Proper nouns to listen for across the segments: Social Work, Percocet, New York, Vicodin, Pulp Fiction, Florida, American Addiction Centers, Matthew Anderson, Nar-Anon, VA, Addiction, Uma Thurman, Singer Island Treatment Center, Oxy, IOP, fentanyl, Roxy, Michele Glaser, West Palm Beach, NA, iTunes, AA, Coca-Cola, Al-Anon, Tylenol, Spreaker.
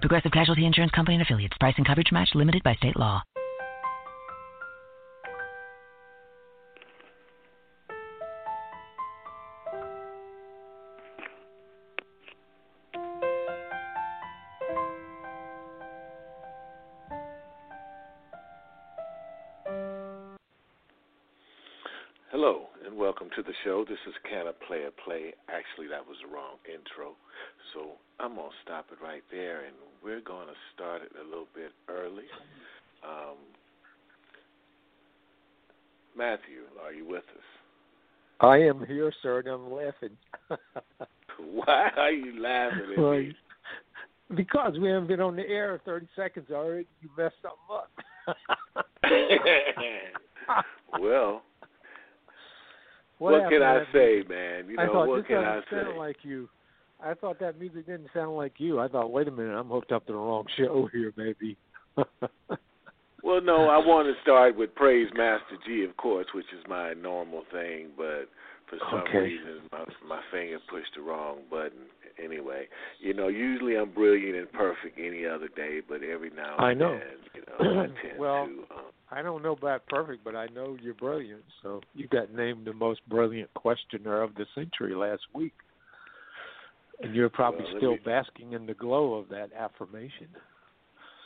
Progressive Casualty Insurance Company and Affiliates. Price and coverage match limited by state law. Hello and welcome to the show. This is Can a Player Play? Actually, that was the wrong intro, so I'm going to stop it right there, and we're going to start it a little bit early. Matthew, are you with us? I am here, sir, and I'm laughing. Why are you laughing at me? Because we haven't been on the air 30 seconds already. You messed something up. Well, what can I say, man? You know, what can I say? I thought that music didn't sound like you. I thought, wait a minute, I'm hooked up to the wrong show here, maybe. Well, no, I want to start with Praise Master G, of course, which is my normal thing, but for some reason my finger pushed the wrong button. Anyway, you know, usually I'm brilliant and perfect any other day, but every now and then, you know, I tend to... I don't know about perfect, but I know you're brilliant, so you got named the most brilliant questioner of the century last week. And you're probably still basking in the glow of that affirmation.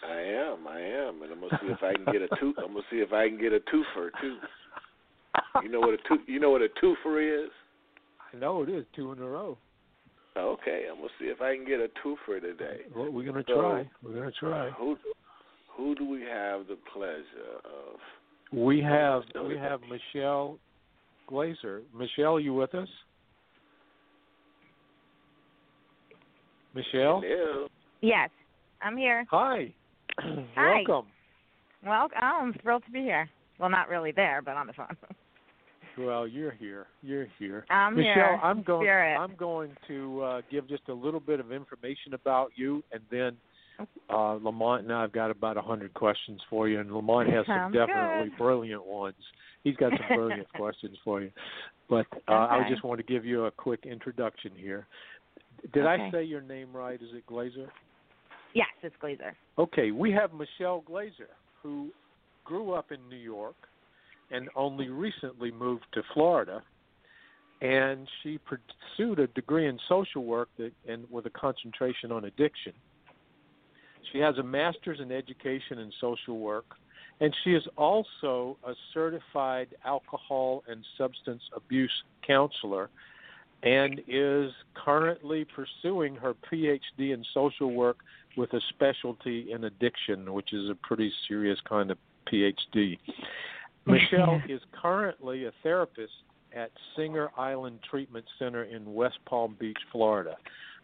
I am, and I'm gonna see if I can get a two. I'm gonna see if I can get a twofer too. You know what a twofer is? I know it is two in a row. Okay, I'm gonna see if I can get a twofer today. Well, we're gonna try. We're gonna try. Who do we have the pleasure of? We have Michele Glaser. Michele, you with us? Michele? Hello. Yes, I'm here. Hi. Hi. Welcome. Well, I'm thrilled to be here. Well, not really there, but on the phone. Well, you're here. I'm Michele, here. I'm going to give just a little bit of information about you, and then Lamont and I've got about 100 questions for you, and Lamont has some definitely brilliant ones. He's got some brilliant questions for you. But I just want to give you a quick introduction here. Did I say your name right? Is it Glaser? Yes, it's Glaser. Okay, we have Michele Glaser, who grew up in New York and only recently moved to Florida, and she pursued a degree in social work and with a concentration on addiction. She has a master's in education and social work, and she is also a certified alcohol and substance abuse counselor, and is currently pursuing her Ph.D. in social work with a specialty in addiction, which is a pretty serious kind of Ph.D. Michele is currently a therapist at Singer Island Treatment Center in West Palm Beach, Florida.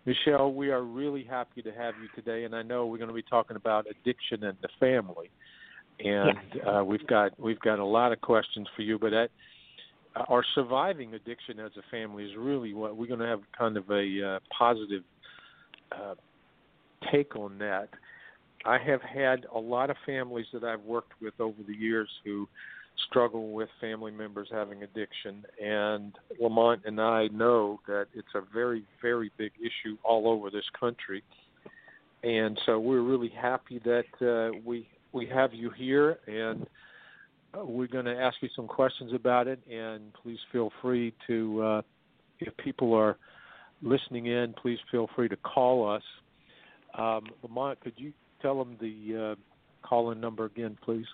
Michele, we are really happy to have you today, and I know we're going to be talking about addiction and the family. And we've got a lot of questions for you, but our surviving addiction as a family is really what we're going to have kind of a positive take on that. I have had a lot of families that I've worked with over the years who struggle with family members having addiction, and Lamont and I know that it's a very, very big issue all over this country. And so we're really happy that we have you here, and we're going to ask you some questions about it, and please feel free to, if people are listening in, please feel free to call us. Lamont, could you tell them the call-in number again, please?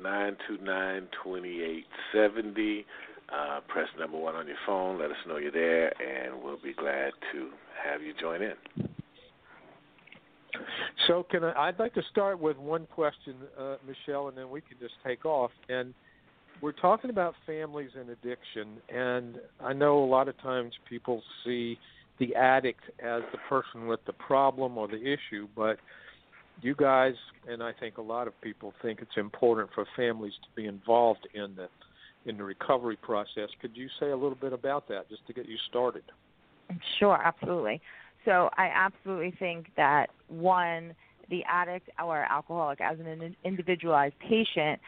646-929-2870. Press number 1 on your phone. Let us know you're there, and we'll be glad to have you join in. So I'd like to start with one question, Michele, and then we can just take off. And we're talking about families and addiction, and I know a lot of times people see the addict as the person with the problem or the issue, but you guys, and I think a lot of people think it's important for families to be involved in the recovery process. Could you say a little bit about that, just to get you started? Sure, absolutely. So I absolutely think that, one, the addict or alcoholic as an individualized patient,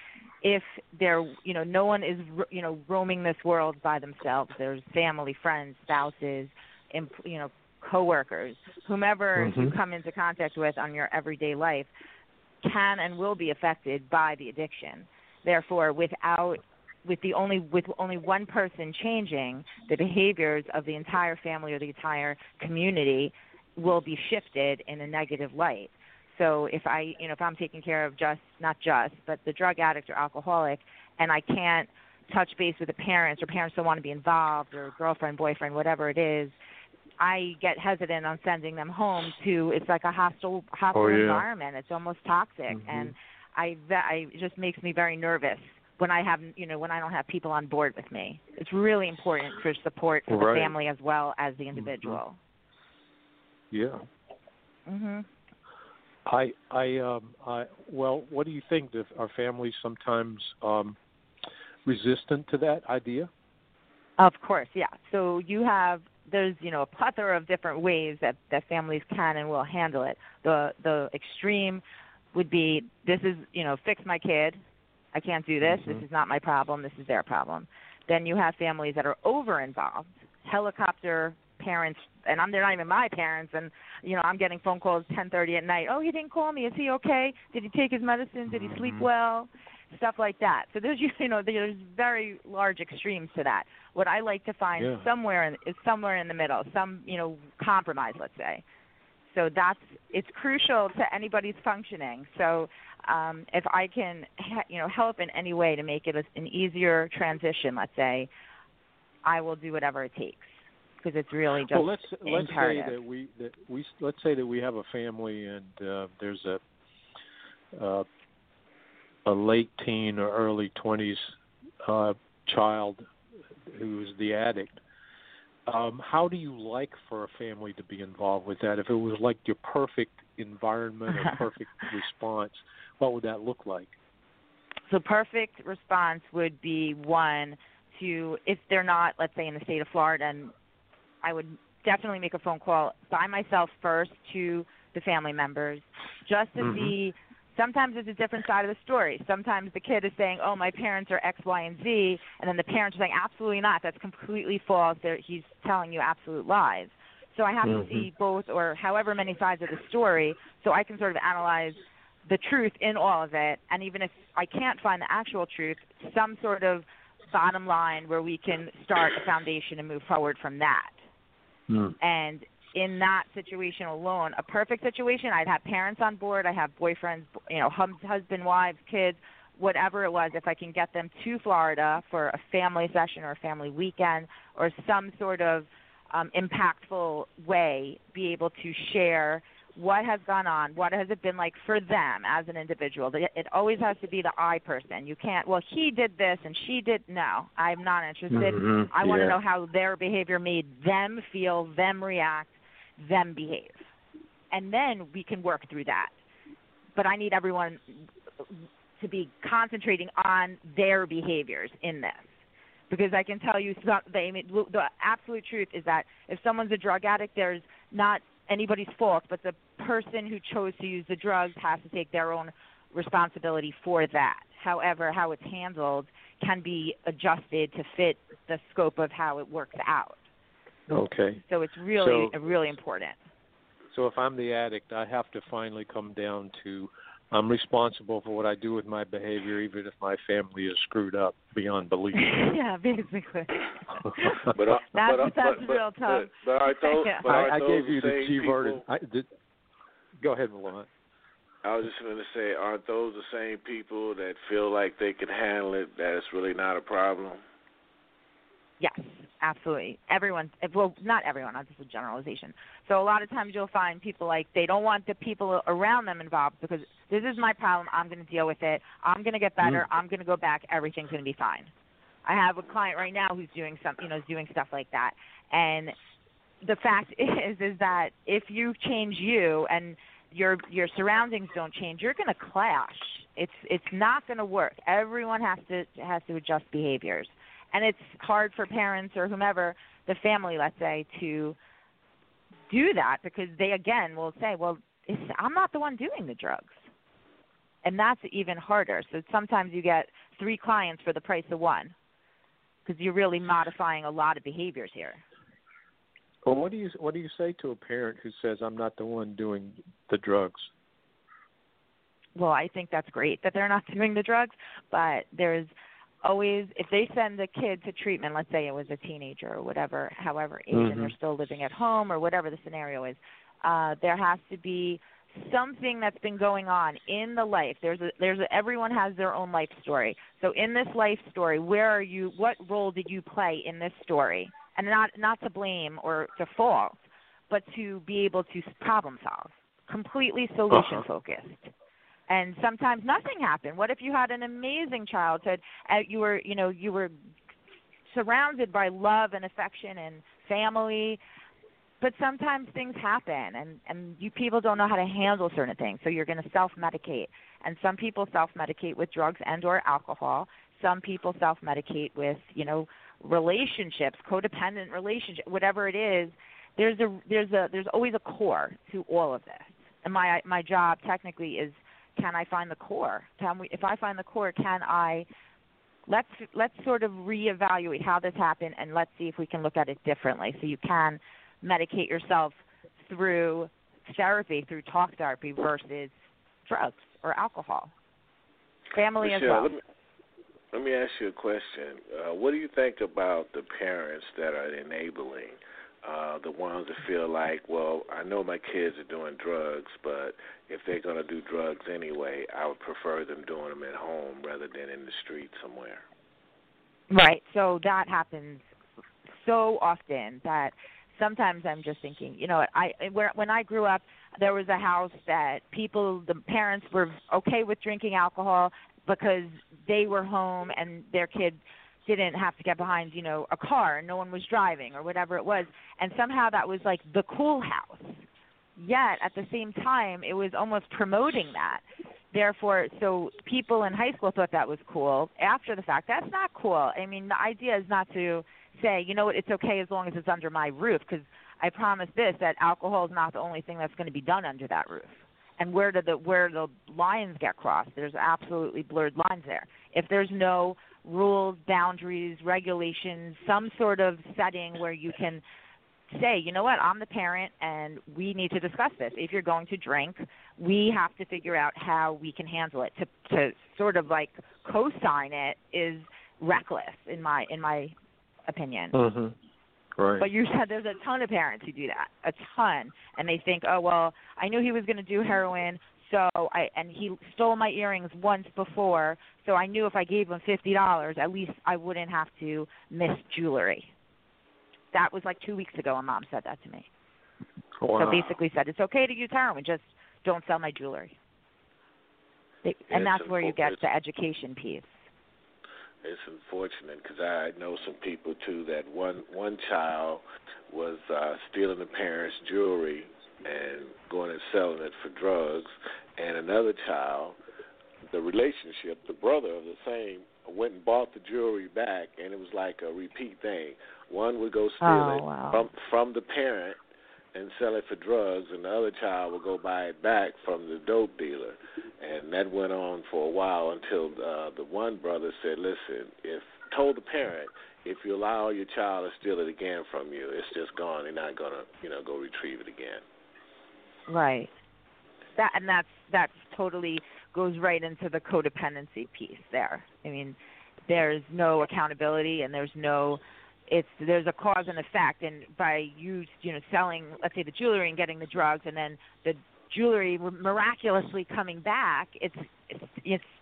if they're, you know, no one is, you know, roaming this world by themselves. There's family, friends, spouses, you know, coworkers, whomever mm-hmm. you come into contact with on your everyday life can and will be affected by the addiction. Therefore, with only one person changing, the behaviors of the entire family or the entire community will be shifted in a negative light. So if I'm taking care of not just, but the drug addict or alcoholic, and I can't touch base with the parents, or parents don't want to be involved, or girlfriend, boyfriend, whatever it is, I get hesitant on sending them home to. It's like a hostile environment. It's almost toxic, mm-hmm. and it just makes me very nervous when I don't have people on board with me. It's really important for support for the family as well as the individual. Yeah. Mhm. Well, what do you think? Are families sometimes resistant to that idea? Of course, yeah. So there's, you know, a plethora of different ways that families can and will handle it. The extreme would be, this is, you know, fix my kid. I can't do this. Mm-hmm. This is not my problem. This is their problem. Then you have families that are over-involved, helicopter parents, and they're not even my parents, and, you know, I'm getting phone calls 10:30 at night. Oh, he didn't call me. Is he okay? Did he take his medicine? Did he sleep well? Stuff like that. So there's very large extremes to that. What I like to find somewhere in the middle, some, you know, compromise, let's say. So it's crucial to anybody's functioning. So if I can, you know, help in any way to make it an easier transition, let's say, I will do whatever it takes, because it's really just imperative. Let's say that we have a family and there's a late teen or early 20s child who's the addict. How do you like for a family to be involved with that? If it was like your perfect environment or perfect response, what would that look like? So perfect response would be, one, to, if they're not, let's say, in the state of Florida, and I would definitely make a phone call by myself first to the family members, just to see. Sometimes it's a different side of the story. Sometimes the kid is saying, oh, my parents are X, Y, and Z, and then the parents are saying, absolutely not. That's completely false. He's telling you absolute lies. So I have to see both, or however many sides of the story, so I can sort of analyze the truth in all of it. And even if I can't find the actual truth, some sort of bottom line where we can start a foundation and move forward from that. Mm. And in that situation alone, a perfect situation, I'd have parents on board, I have boyfriends, you know, husband, wives, kids, whatever it was. If I can get them to Florida for a family session or a family weekend or some sort of impactful way, be able to share what has gone on, what has it been like for them as an individual. It always has to be the I person. You can't, well, he did this and she did. No, I'm not interested. Mm-hmm. I want to know how their behavior made them feel, them react, them behave, and then we can work through that. But I need everyone to be concentrating on their behaviors in this, because I can tell you the absolute truth is that if someone's a drug addict, there's not anybody's fault, but the person who chose to use the drugs has to take their own responsibility for that. However, how it's handled can be adjusted to fit the scope of how it works out. Okay. So it's really, really important. So if I'm the addict, I have to finally come down to, I'm responsible for what I do with my behavior, even if my family is screwed up beyond belief. Yeah, basically. That's real tough. I gave you the G verdict. Go ahead, Milan. I was just going to say, aren't those the same people that feel like they can handle it, that it's really not a problem? Yes, absolutely. Not everyone, this is a generalization. So a lot of times you'll find people like, they don't want the people around them involved, because this is my problem, I'm going to deal with it, I'm going to get better, I'm going to go back, everything's going to be fine. I have a client right now who's doing doing stuff like that. And the fact is that if you change you and your surroundings don't change, you're going to clash. It's not going to work. Everyone has to adjust behaviors. And it's hard for parents or whomever, the family, let's say, to do that because they, again, will say, well, I'm not the one doing the drugs. And that's even harder. So sometimes you get 3 clients for the price of 1 because you're really modifying a lot of behaviors here. Well, what do you say to a parent who says, I'm not the one doing the drugs? Well, I think that's great that they're not doing the drugs, but there's always, if they send a kid to treatment, let's say it was a teenager or whatever, however age, mm-hmm. and they're still living at home or whatever the scenario is, there has to be something that's been going on in the life. Everyone has their own life story. So in this life story, what role did you play in this story? And not to blame or to fault, but to be able to problem solve, completely solution focused. Uh-huh. And sometimes nothing happened. What if you had an amazing childhood? You were surrounded by love and affection and family, but sometimes things happen, and you people don't know how to handle certain things, so you're going to self-medicate. And some people self-medicate with drugs and or alcohol. Some people self-medicate with, relationships, codependent relationship, whatever it is. There's always a core to all of this. And my job technically is, can I find the core? If I find the core, let's sort of reevaluate how this happened, and let's see if we can look at it differently. So you can medicate yourself through therapy, through talk therapy versus drugs or alcohol. Family, Michele, as well. Let me ask you a question. What do you think about the parents that are enabling? The ones that feel like, well, I know my kids are doing drugs, but if they're going to do drugs anyway, I would prefer them doing them at home rather than in the street somewhere. Right. So that happens so often that sometimes I'm just thinking, when I grew up, there was a house that the parents were okay with drinking alcohol because they were home and their kid didn't have to get behind, a car and no one was driving or whatever it was. And somehow that was like the cool house. Yet at the same time, it was almost promoting that. Therefore, so people in high school thought that was cool. After the fact, that's not cool. I mean, the idea is not to say, you know what, it's okay as long as it's under my roof, because I promise this, that alcohol is not the only thing that's going to be done under that roof. And where the lines get crossed, there's absolutely blurred lines there. If there's no rules, boundaries, regulations, some sort of setting where you can say, you know what, I'm the parent and we need to discuss this. If you're going to drink, we have to figure out how we can handle it. To sort of like co-sign it is reckless in my opinion. Mm-hmm. Right. But you said there's a ton of parents who do that, a ton, and they think, oh, well, I knew he was going to do heroin, and he stole my earrings once before, so I knew if I gave him $50, at least I wouldn't have to miss jewelry. That was like 2 weeks ago, and Mom said that to me. Wow. So basically said, it's okay to use heroin, just don't sell my jewelry. And that's where you get the education piece. It's unfortunate because I know some people, too, that one child was stealing the parents' jewelry and going and selling it for drugs, and another child, the brother of the same, went and bought the jewelry back, and it was like a repeat thing. One would go steal from the parent and sell it for drugs, and the other child would go buy it back from the dope dealer. And that went on for a while until the one brother said, listen, told the parent, if you allow your child to steal it again from you, it's just gone. They're not going to, go retrieve it again. Right. That's totally goes right into the codependency piece there. I mean, there's no accountability and there's a cause and effect, and by you selling, let's say, the jewelry and getting the drugs and then the jewelry miraculously coming back, it's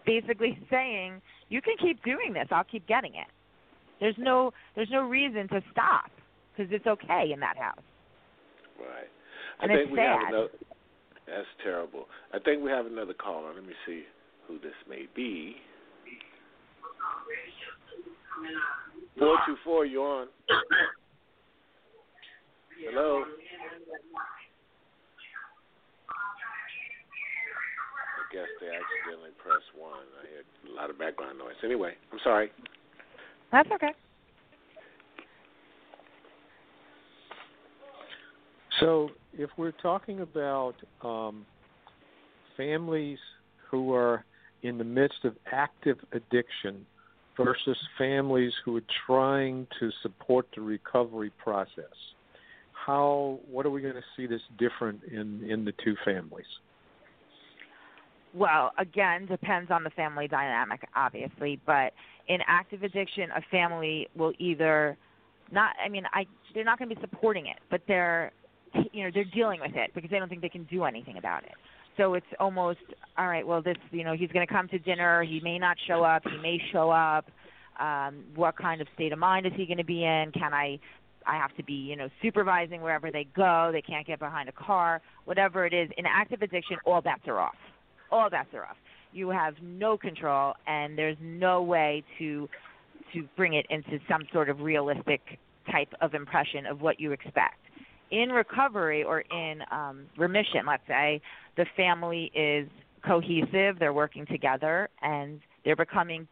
basically saying you can keep doing this, I'll keep getting it. There's no reason to stop because it's okay in that house. Right. And it's sad. That's terrible. I think we have another caller. Let me see who this may be. 424, you're on. Hello. guess they accidentally pressed one. I hear a lot of background noise. Anyway, I'm sorry. That's okay. So if we're talking about families who are in the midst of active addiction versus families who are trying to support the recovery process, what are we going to see that's different in the two families? Well, again, depends on the family dynamic, obviously. But in active addiction, a family will either they're not going to be supporting it, but they're dealing with it because they don't think they can do anything about it. So it's almost, all right, well, he's going to come to dinner. He may not show up. He may show up. What kind of state of mind is he going to be in? Can I have to be, supervising wherever they go. They can't get behind a car. Whatever it is, in active addiction, all bets are off. All bets are off. You have no control, and there's no way to bring it into some sort of realistic type of impression of what you expect. In recovery or in remission, let's say, the family is cohesive. They're working together, and they're becoming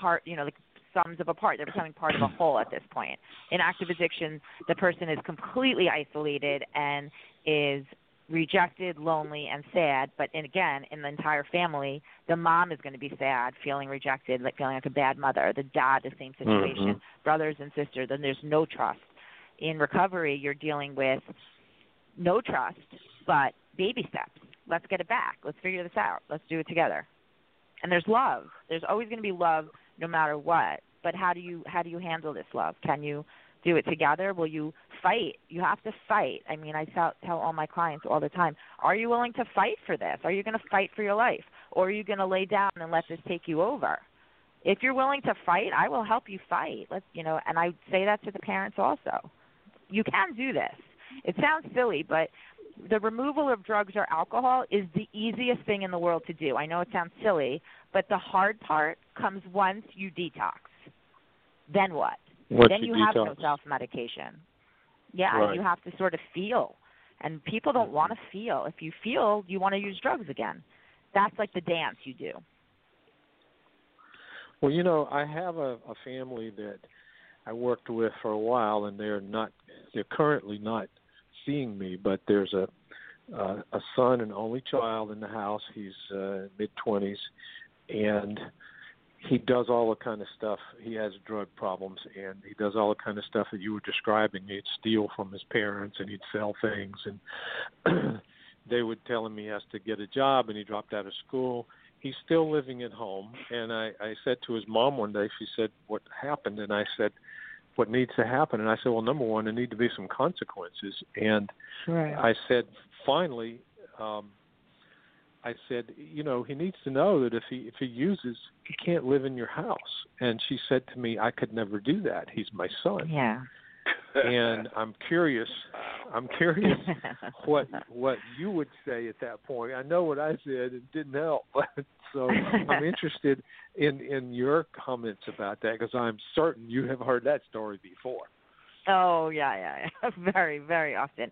part, like sums of a part. They're becoming part of a whole at this point. In active addiction, the person is completely isolated and is rejected, lonely, and sad. But again, in the entire family, the mom is going to be sad, feeling rejected, like feeling like a bad mother. The dad, the same situation. Mm-hmm. Brothers and sisters, then there's no trust. In recovery, you're dealing with no trust, but baby steps. Let's get it back. Let's figure this out. Let's do it together. And there's love. There's always going to be love no matter what. But how do you handle this love? Can you do it together? Will you fight? You have to fight. I mean, I tell all my clients all the time, are you willing to fight for this? Are you going to fight for your life? Or are you going to lay down and let this take you over? If you're willing to fight, I will help you fight. And I say that to the parents also. You can do this. It sounds silly, but the removal of drugs or alcohol is the easiest thing in the world to do. I know it sounds silly, but the hard part comes once you detox. Then what? Then you have no self-medication. Yeah, right. You have to sort of feel. And people don't want to feel. If you feel, you want to use drugs again. That's like the dance you do. Well, I have a family that I worked with for a while, and they're currently not seeing me, but there's a son and only child in the house. He's mid-20s, and he does all the kind of stuff. He has drug problems, and he does all the kind of stuff that you were describing. He'd steal from his parents, and he'd sell things, and they would tell him he has to get a job, and he dropped out of school. He's still living at home, and I said to his mom one day, she said, what happened? And I said, what needs to happen? And I said, well, number one, there need to be some consequences. And right. I said, finally, I said, he needs to know that if he uses, he can't live in your house. And she said to me, I could never do that. He's my son. Yeah. And I'm curious what you would say at that point. I know what I said. It didn't help. So I'm interested in your comments about that because I'm certain you have heard that story before. Oh, yeah. Very, very often.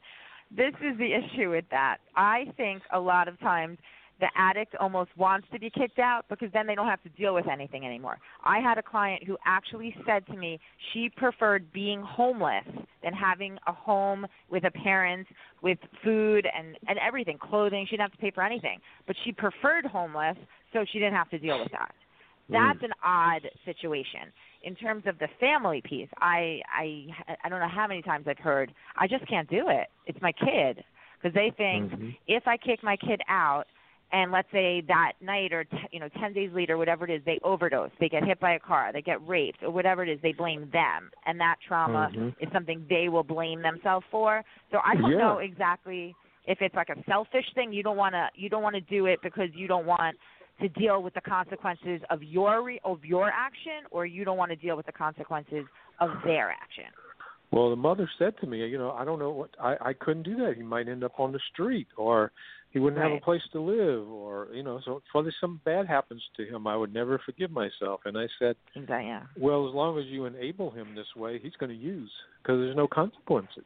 This is the issue with that. I think a lot of times the addict almost wants to be kicked out because then they don't have to deal with anything anymore. I had a client who actually said to me she preferred being homeless than having a home with a parent, with food and everything, clothing. She didn't have to pay for anything. But she preferred homeless, so she didn't have to deal with that. That's an odd situation. In terms of the family piece, I don't know how many times I've heard, I just can't do it. It's my kid. Because they think if I kick my kid out, and let's say that night or 10 days later, whatever it is, they overdose, they get hit by a car, they get raped, or whatever it is, they blame them. And that trauma is something they will blame themselves for. So I don't know exactly if it's like a selfish thing. You don't want to do it because you don't want to deal with the consequences of your action, or you don't want to deal with the consequences of their action. Well, the mother said to me, I don't know what I couldn't do that. He might end up on the street, or he wouldn't have a place to live, or, so if something bad happens to him, I would never forgive myself. And I said, well, as long as you enable him this way, he's going to use because there's no consequences.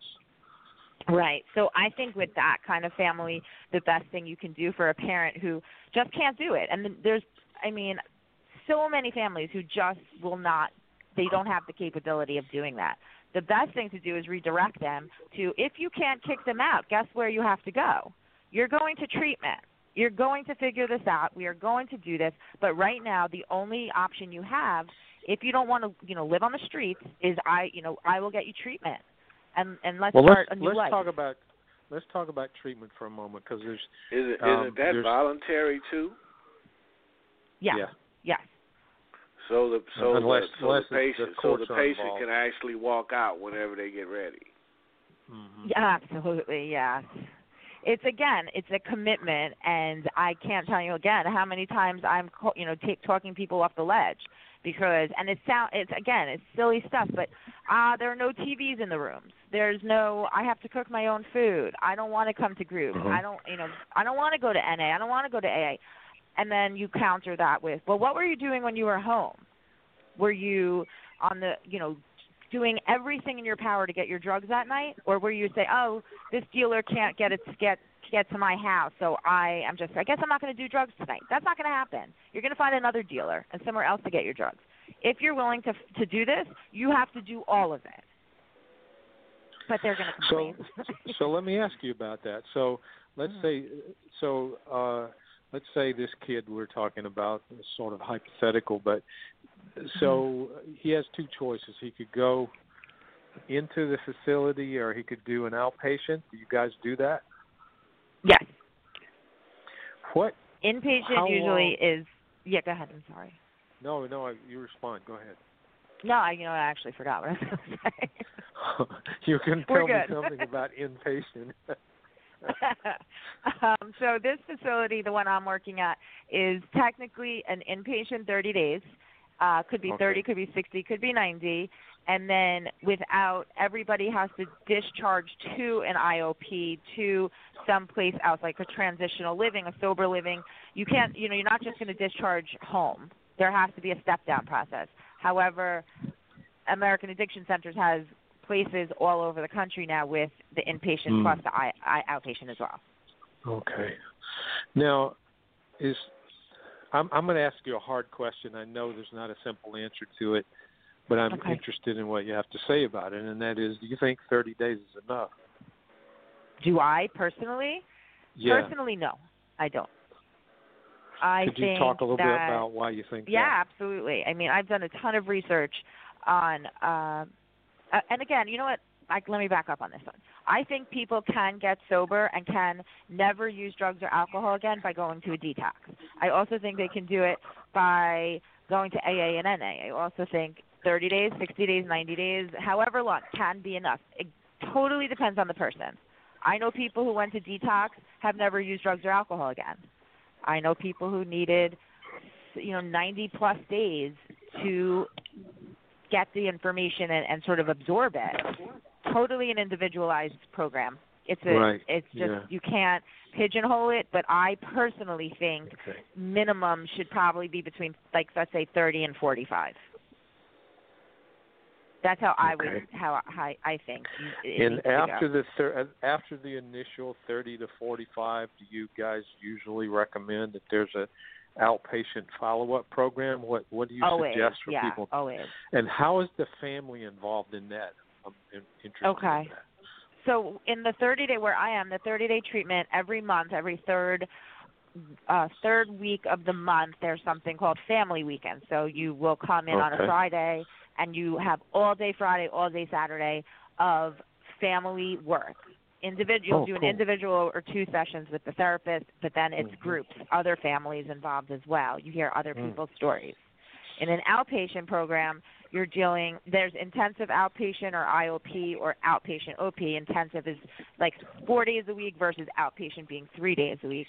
Right. So I think with that kind of family, the best thing you can do for a parent who just can't do it. And there's, I mean, so many families who just will not, they don't have the capability of doing that. The best thing to do is redirect them to, if you can't kick them out, guess where you have to go? You're going to treatment. You're going to figure this out. We are going to do this. But right now, the only option you have, if you don't want to, you know, live on the streets, is I will get you treatment. And let's start a new life. Let's talk about treatment for a moment, because there's isn't that voluntary too? Yeah. Yes. Yeah. Yeah. So the patient can actually walk out whenever they get ready. Mm-hmm. Yeah, absolutely. Yes. It's a commitment, and I can't tell you again how many times I'm talking people off the ledge, because it's silly stuff, but there are no TVs in the rooms. There's no, I have to cook my own food. I don't want to come to group. Mm-hmm. I don't want to go to NA. I don't want to go to AA. And then you counter that with, well, what were you doing when you were home? Were you on the, doing everything in your power to get your drugs that night? Or were you say, oh, this dealer can't get to my house, so I guess I'm not going to do drugs tonight. That's not going to happen. You're going to find another dealer and somewhere else to get your drugs. If you're willing to do this, you have to do all of it. But they're going to complain. So let me ask you about that. So let's say this kid we're talking about is sort of hypothetical, but so he has two choices. He could go into the facility, or he could do an outpatient. Do you guys do that? Yes. What? Inpatient usually is – yeah, go ahead. I'm sorry. No, you respond. Go ahead. No, I actually forgot what I was going to say. You can tell me something about inpatient. So this facility, the one I'm working at, is technically an inpatient 30 days. Could be 30, could be 60, could be 90. And then everybody has to discharge to an IOP, to someplace else, like a transitional living, a sober living. You can't, you're not just going to discharge home. There has to be a step-down process. However, American Addiction Centers has places all over the country now with the inpatient plus the outpatient as well. Okay. Now, I'm going to ask you a hard question. I know there's not a simple answer to it, but I'm interested in what you have to say about it, and that is, do you think 30 days is enough? Do I personally? Yeah. Personally, no, I don't. Could you talk a little bit about why you think that? Yeah, absolutely. I mean, I've done a ton of research on and again, you know what? Let me back up on this one. I think people can get sober and can never use drugs or alcohol again by going to a detox. I also think they can do it by going to AA and NA. I also think 30 days, 60 days, 90 days, however long, can be enough. It totally depends on the person. I know people who went to detox have never used drugs or alcohol again. I know people who needed 90-plus days to get the information and sort of absorb it. Totally an individualized program. It's just you can't pigeonhole it, but I personally think minimum should probably be between, let's say, 30 and 45. That's how I think. And after the initial 30 to 45, do you guys usually recommend that there's a outpatient follow-up program? What do you suggest for people? Always. And how is the family involved in that? I'm interested in that. So in the 30-day, where I am, the 30-day treatment, every month, every third week of the month, there's something called family weekend. So you will come in on a Friday, and you have all day Friday, all day Saturday of family work. Individuals do an individual or two sessions with the therapist, but then it's groups, other families involved as well. You hear other people's stories. In an outpatient program, there's intensive outpatient or IOP or outpatient OP. Intensive is 4 days a week versus outpatient being 3 days a week.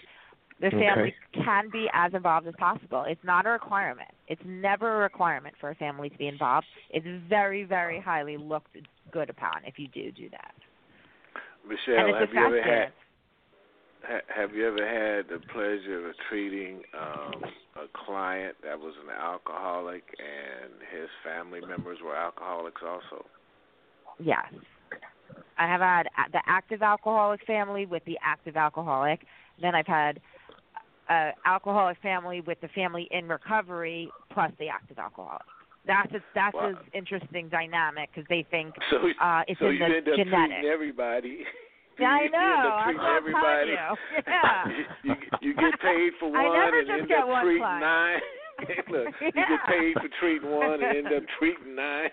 The family can be as involved as possible. It's not a requirement. It's never a requirement for a family to be involved. It's very, very highly looked good upon if you do that. Michele, have you ever had the pleasure of treating a client that was an alcoholic and his family members were alcoholics also? Yes. I have had the active alcoholic family with the active alcoholic. Then I've had alcoholic family with the family in recovery plus the active alcoholic. That's wow. An interesting dynamic because they think it's so in the genetics. So you end up treating everybody. Yeah, I know. I'm not telling you. Yeah. you get paid for one and end up treating nine. Look, yeah. You get paid for treating one and end up treating nine.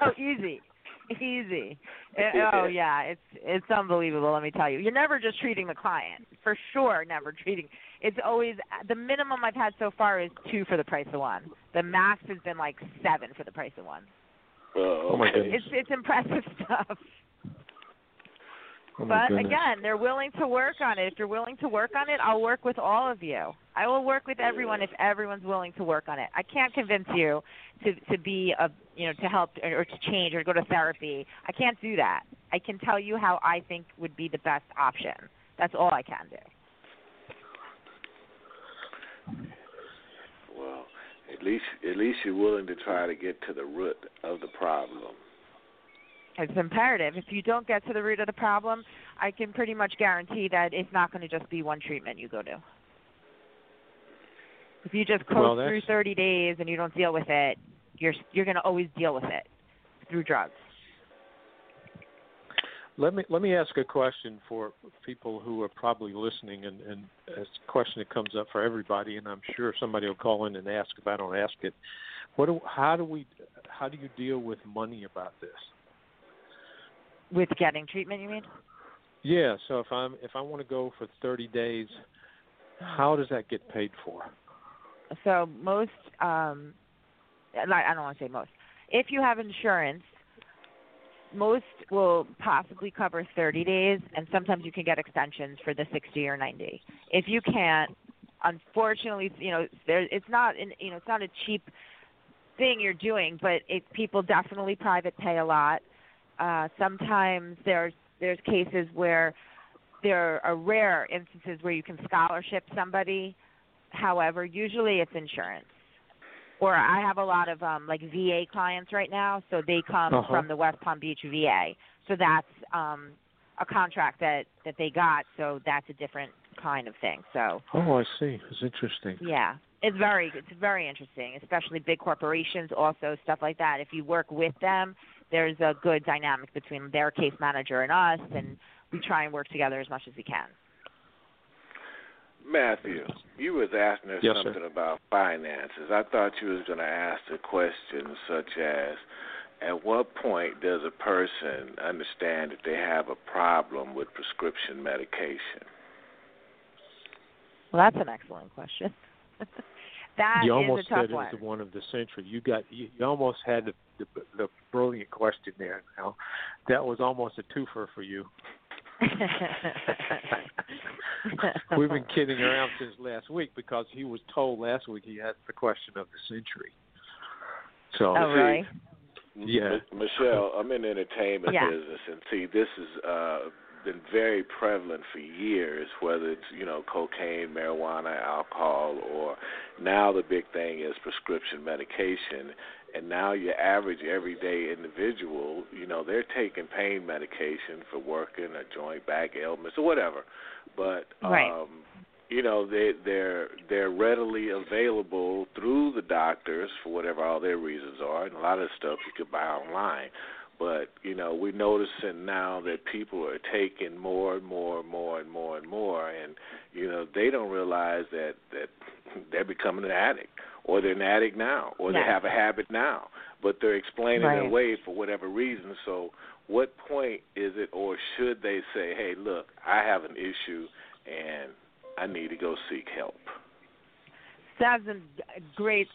Oh, easy. Oh, yeah, it's unbelievable, let me tell you. You're never just treating the client. For sure, never treating. It's always the minimum I've had so far is 2 for the price of one. The max has been like 7 for the price of one. Oh, my goodness. It's impressive stuff. Oh, but, again, they're willing to work on it. If you're willing to work on it, I'll work with all of you. I will work with everyone if everyone's willing to work on it. I can't convince you to be to help or to change or to go to therapy. I can't do that. I can tell you how I think would be the best option. That's all I can do. Well, at least you're willing to try to get to the root of the problem. It's imperative. If you don't get to the root of the problem, I can pretty much guarantee that it's not going to just be one treatment you go to. If you just coast through 30 days and you don't deal with it, you're going to always deal with it through drugs. Let me ask a question for people who are probably listening, and it's a question that comes up for everybody, and I'm sure somebody will call in and ask if I don't ask it. How do you deal with money about this? With getting treatment, you mean? Yeah. So if I want to go for 30 days, how does that get paid for? So most, I don't want to say most. If you have insurance, most will possibly cover 30 days, and sometimes you can get extensions for the 60 or 90. If you can't, unfortunately, it's not a cheap thing you're doing, but people definitely private pay a lot. Sometimes there's cases where there are rare instances where you can scholarship somebody. However, usually it's insurance. Or I have a lot of VA clients right now, so they come from the West Palm Beach VA. So that's a contract that they got, so that's a different kind of thing. So I see. It's interesting. Yeah. It's very interesting, especially big corporations also, stuff like that. If you work with them, there's a good dynamic between their case manager and us, and we try and work together as much as we can. Matthew, you was asking us something about finances. I thought you was going to ask a question such as, at what point does a person understand that they have a problem with prescription medication? Well, that's an excellent question. That you almost is a tough said it was the one of the century. You almost had the brilliant question there. Now, that was almost a twofer for you. We've been kidding around since last week because he was told last week he had the question of the century. So, really? Yeah, Michele, I'm in the entertainment business, and see, this is been very prevalent for years, whether it's cocaine, marijuana, alcohol, or now the big thing is prescription medication. And now your average everyday individual, they're taking pain medication for working or joint back ailments or whatever. But they're readily available through the doctors for whatever all their reasons are, and a lot of stuff you could buy online. But, we're noticing now that people are taking more and more, and, they don't realize that they're becoming an addict, or they're an addict now, or they have a habit now, but they're explaining it away for whatever reason. So what point is it, or should they say, hey, look, I have an issue and I need to go seek help? That's a great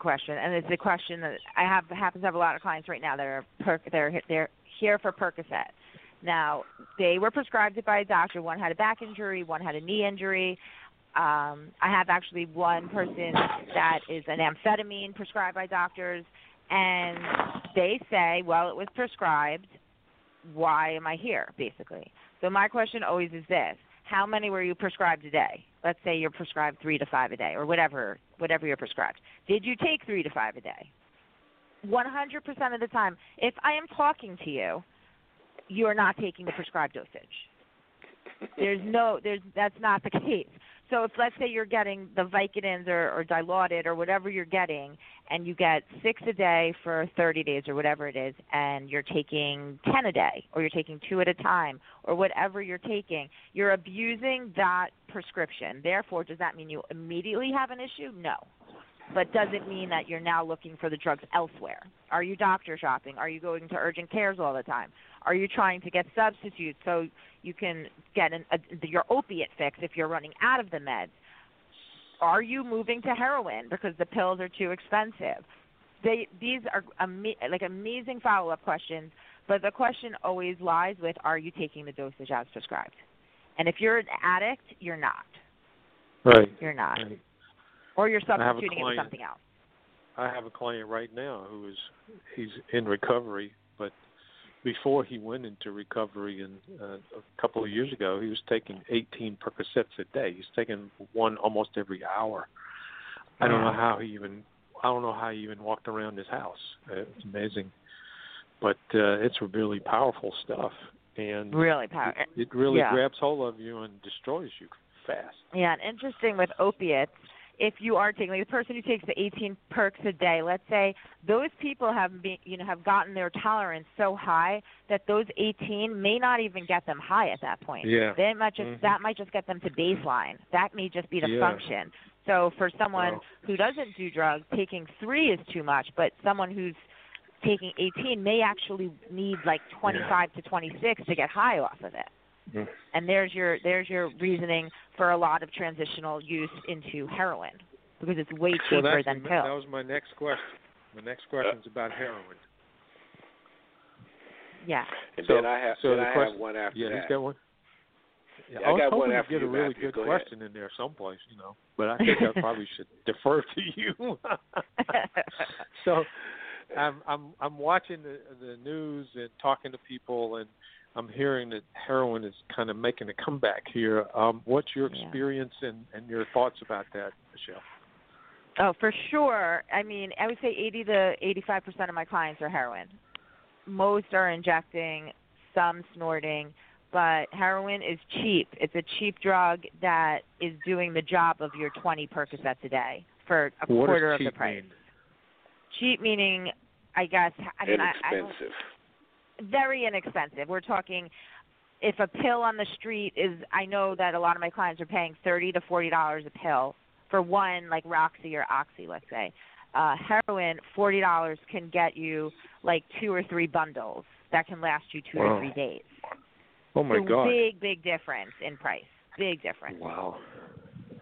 question, and it's a question that I happen to have a lot of clients right now that are they're here for Percocet. Now, they were prescribed it by a doctor. One had a back injury, one had a knee injury. I have actually one person that is an amphetamine prescribed by doctors, and they say, well, it was prescribed. Why am I here, basically? So my question always is this. How many were you prescribed a day? Let's say you're prescribed 3 to 5 a day or whatever you're prescribed. Did you take 3 to 5 a day? 100% of the time, if I am talking to you, you are not taking the prescribed dosage. That's not the case. So if, let's say, you're getting the Vicodins or Dilaudid or whatever you're getting, and you get 6 a day for 30 days or whatever it is, and you're taking 10 a day or you're taking 2 at a time or whatever you're taking, you're abusing that prescription. Therefore, does that mean you immediately have an issue? No. But does it mean that you're now looking for the drugs elsewhere? Are you doctor shopping? Are you going to urgent cares all the time? Are you trying to get substitutes so you can get your opiate fix if you're running out of the meds? Are you moving to heroin because the pills are too expensive? These are amazing follow-up questions, but the question always lies with, are you taking the dosage as prescribed? And if you're an addict, you're not. Right. You're not. Right. Or you're substituting it with something else. I have a client right now who he's in recovery, but before he went into recovery a couple of years ago, he was taking 18 Percocets a day. He's taking one almost every hour. I don't know how he even walked around his house. It's amazing, but it's really powerful stuff, and really powerful. It really grabs hold of you and destroys you fast. Yeah, and interesting with opiates. If you are taking, the person who takes the 18 percs a day, let's say those people have gotten their tolerance so high that those 18 may not even get them high at that point. Yeah. They might just that might just get them to baseline. That may just be the function. So for someone who doesn't do drugs, taking 3 is too much, but someone who's taking 18 may actually need like 25 to 26 to get high off of it. And there's your reasoning for a lot of transitional use into heroin, because it's way cheaper than pills. That was my next question. My next question is about heroin. Yeah. And so, then I have, so then the I question, have one after that. Yeah, he's got one. Yeah, I got one after you. I was hoping to get a really good question in there someplace, but I think I probably should defer to you. So I'm watching the news and talking to people, and I'm hearing that heroin is kind of making a comeback here. What's your experience and your thoughts about that, Michele? Oh, for sure. I mean, I would say 80 to 85% of my clients are heroin. Most are injecting, some snorting, but heroin is cheap. It's a cheap drug that is doing the job of your 20 Percocets a day for a quarter of the price. Mean? Cheap meaning, I guess. I mean, inexpensive. Very inexpensive. We're talking, if a pill on the street is, I know that a lot of my clients are paying $30 to $40 a pill for one, like Roxy or Oxy, let's say. Heroin, $40 can get you like 2 or 3 bundles that can last you 2 or 3 days. Oh, my God. Big, big difference in price. Big difference. Wow.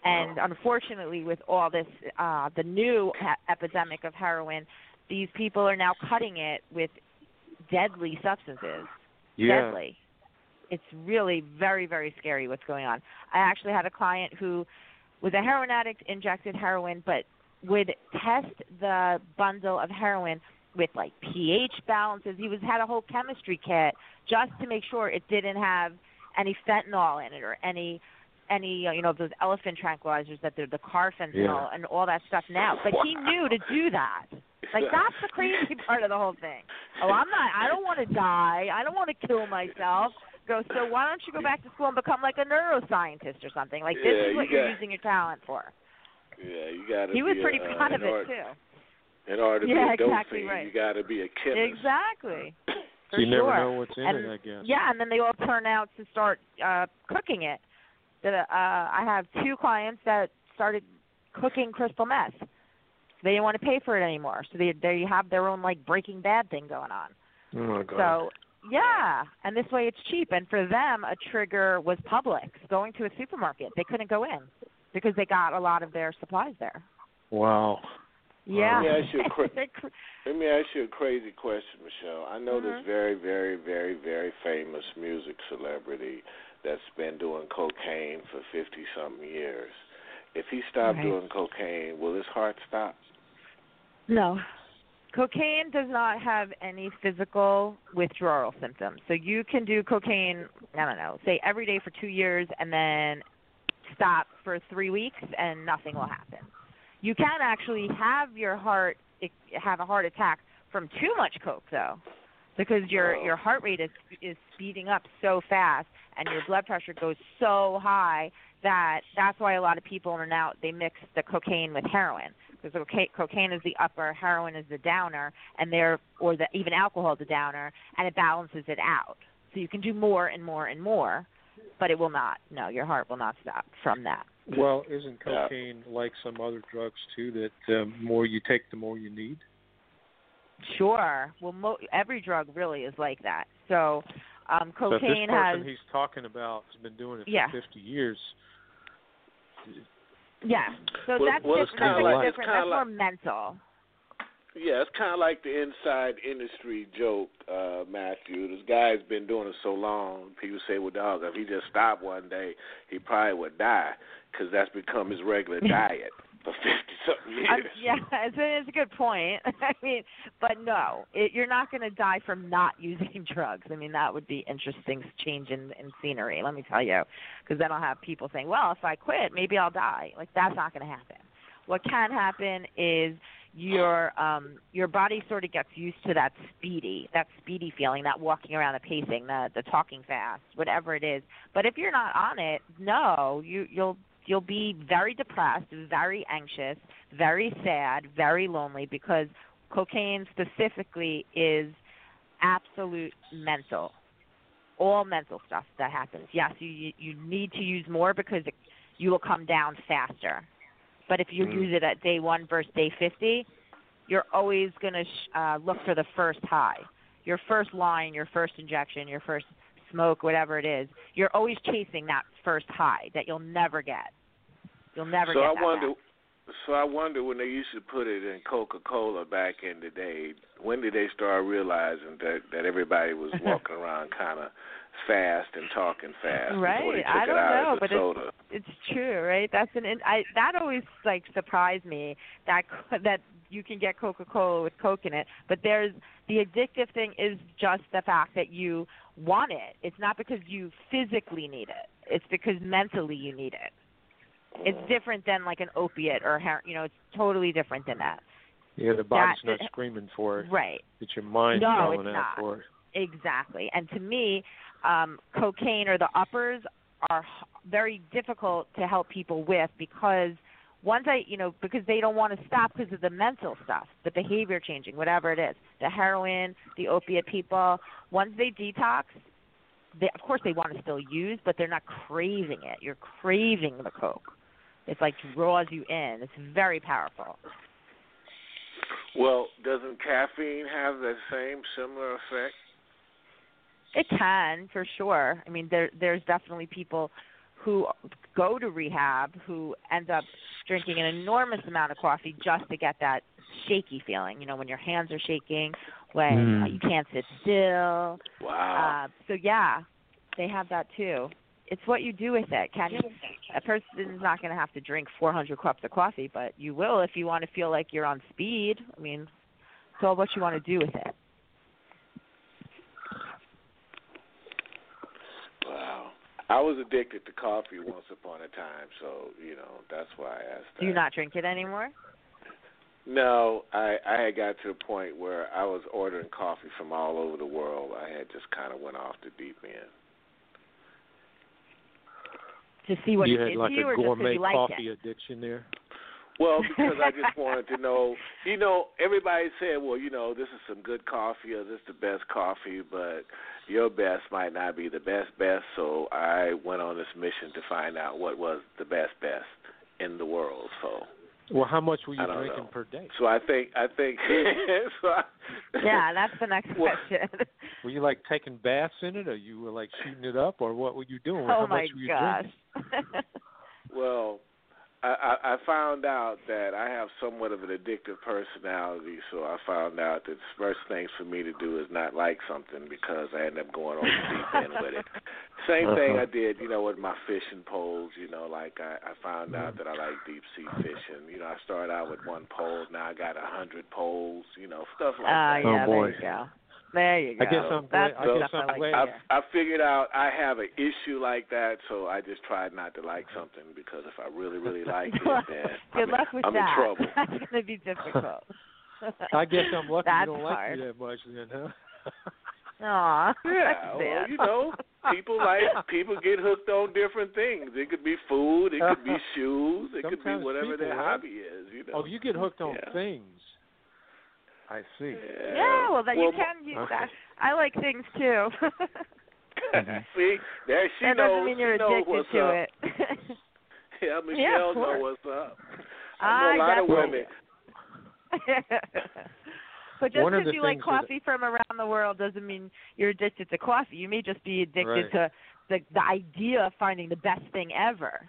And unfortunately, with all this, the new epidemic of heroin, these people are now cutting it with deadly substances. Yeah. Deadly. It's really very, very scary what's going on. I actually had a client who was a heroin addict, injected heroin, but would test the bundle of heroin with like pH balances. He had a whole chemistry kit just to make sure it didn't have any fentanyl in it or any those elephant tranquilizers that they're the carfentanil and all that stuff now. But he knew to do that. Like, that's the crazy part of the whole thing. Oh, I don't want to die. I don't want to kill myself. So why don't you go back to school and become like a neuroscientist or something? Like, this is what you're using your talent for. Yeah, you got to be. He was pretty proud of it, too. In order to be a dope fiend, you got to be a killer. Exactly. So you never know what's in it, I guess. Yeah, and then they all turn out to start cooking it. I have 2 clients that started cooking crystal meth. They didn't want to pay for it anymore, so they have their own like Breaking Bad thing going on. Oh my God. So and this way it's cheap. And for them, a trigger was Publix, going to a supermarket. They couldn't go in because they got a lot of their supplies there. Wow. Yeah. Let me ask you a crazy question, Michele. I know this very, very, very, very famous music celebrity that's been doing cocaine for 50-something years. If he stopped doing cocaine, will his heart stop? No. Cocaine does not have any physical withdrawal symptoms. So you can do cocaine, I don't know, say every day for 2 years and then stop for 3 weeks and nothing will happen. You can actually have a heart attack from too much coke, though. because your heart rate is speeding up so fast and your blood pressure goes so high that that's why a lot of people are now, they mix the cocaine with heroin, because cocaine is the upper, heroin is the downer, and even alcohol is the downer, and it balances it out. So you can do more and more and more, but it will not. No, your heart will not stop from that. Well, isn't cocaine like some other drugs too, that more you take, the more you need? Sure. Well, every drug really is like that. So cocaine so this person he's talking about has been doing it for 50 years. Yeah. So that's kind of like different. That's more mental. Yeah, it's kind of like the inside industry joke, Matthew. This guy's been doing it so long, people say, well, dog, if he just stopped one day, he probably would die, because that's become his regular diet for 50-something years. It's a good point. I mean, but no, you're not going to die from not using drugs. I mean, that would be interesting change in scenery, let me tell you, because then I'll have people saying, well, if I quit, maybe I'll die. Like, that's not going to happen. What can happen is your body sort of gets used to that speedy feeling, that walking around, the pacing, the talking fast, whatever it is. But if you're not on it, no, you'll be very depressed, very anxious, very sad, very lonely, because cocaine specifically is absolute mental, all mental stuff that happens. Yes, you need to use more because you will come down faster. But if you use it at day 1 versus day 50, you're always going to look for the first high, your first line, your first injection, your first smoke, whatever it is. You're always chasing that first high that you'll never get. You'll never get that. So I wonder when they used to put it in Coca-Cola back in the day, when did they start realizing that everybody was walking around kind of fast and talking fast? Right. I don't know, but it's true, right? That's that always like surprised me that you can get Coca-Cola with Coke in it, but there's the addictive thing is just the fact that you want it. It's not because you physically need it. It's because mentally you need it. It's different than like an opiate or it's totally different than that. Yeah, the body's not screaming for it. Right. It's your mind calling out for it. Exactly. And to me, cocaine or the uppers are very difficult to help people with, because because they don't want to stop because of the mental stuff, the behavior changing, whatever it is, the heroin, the opiate people. Once they detox, of course they want to still use, but they're not craving it. You're craving the coke. It's like draws you in. It's very powerful. Well, doesn't caffeine have that same similar effect? It can, for sure. I mean, there's definitely people who go to rehab who end up drinking an enormous amount of coffee just to get that shaky feeling, when your hands are shaking, when you can't sit still. Wow. So, yeah, they have that too. It's what you do with it. A person's not going to have to drink 400 cups of coffee, but you will if you want to feel like you're on speed. I mean, it's all what you want to do with it. Wow. I was addicted to coffee once upon a time, so, that's why I asked that. Do you not drink it anymore? No, I had got to the point where I was ordering coffee from all over the world. I had just kind of went off the deep end. To see what you had, like a gourmet coffee addiction there? Well, because I just wanted to know. Everybody said, well, this is some good coffee, or this is the best coffee, but your best might not be the best. So I went on this mission to find out what was the best in the world. So, well, how much were you drinking per day? So I think. Yeah, that's the next question. Were you like taking baths in it, or you were like shooting it up, or what were you doing? Oh, how much were you drinking? Well, I found out that I have somewhat of an addictive personality, so I found out that the first thing for me to do is not like something, because I end up going on the deep end with it. Same thing I did, with my fishing poles, I found out that I like deep-sea fishing. I started out with one pole, now I got 100 poles, stuff like that. Oh, yeah, boy. There you go. I guess I'm glad. I figured out I have an issue like that, so I just tried not to like something, because if I really, really like it, then I'm in trouble. That's going to be difficult. I guess I'm lucky you don't like me that much then, huh? Aw, yeah, well, you know, people get hooked on different things. It could be food, it could be shoes, it could be whatever their hobby is. You know, you get hooked on things. I see. Yeah, well, then you can use that. I like things too. See, there she knows. That doesn't mean you're addicted to it. Yeah, Michele knows what's up. I know a lot of women. But just because you like coffee from around the world doesn't mean you're addicted to coffee. You may just be addicted to the idea of finding the best thing ever.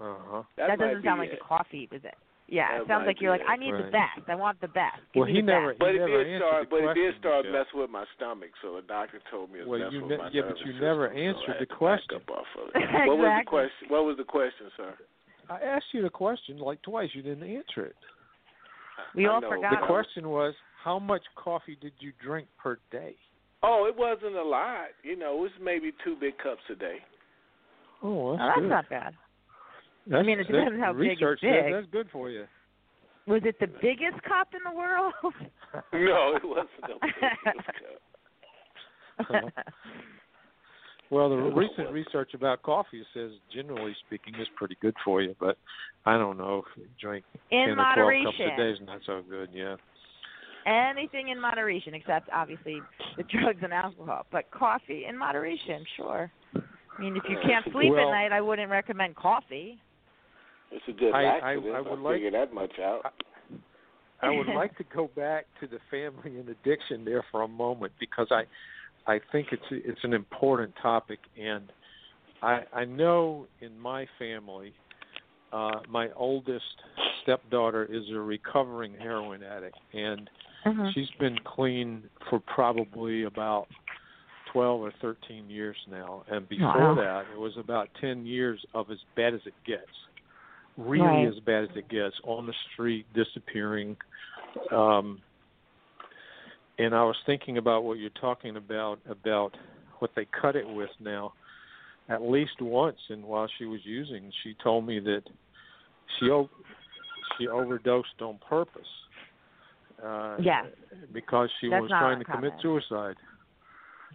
Uh-huh. That doesn't sound like a coffee, does it? Yeah, it sounds like you're like, I need the best. I want the best. Well, he never answered the question. But it did start messing with my stomach, so the doctor told me it was messing with my nervous system. Yeah, but you never answered the question. What was the question? What was the question, sir? I asked you the question like twice. You didn't answer it. We all forgot. The question was, how much coffee did you drink per day? Oh, it wasn't a lot. You know, it was maybe 2 big cups a day. Oh, that's not bad. I mean, it depends how big it's big. That's good for you. Was it the biggest cup in the world? No, it wasn't the biggest cup. Well, the recent research about coffee says, generally speaking, it's pretty good for you. But I don't know if you drink in 10 moderation. Or 12 cups a day is not so good, yeah. Anything in moderation, except, obviously, the drugs and alcohol. But coffee in moderation, sure. I mean, if you can't sleep at night, I wouldn't recommend coffee. It's a good accident. I would figure that much out. I would like to go back to the family and addiction there for a moment, because I think it's an important topic. And I know in my family, my oldest stepdaughter is a recovering heroin addict, and she's been clean for probably about 12 or 13 years now. And before that, it was about 10 years of as bad as it gets, really as bad as it gets, on the street, disappearing. And I was thinking about what you're talking about what they cut it with now. At least once, and while she was using, she told me that she overdosed on purpose. Because she was trying to commit suicide.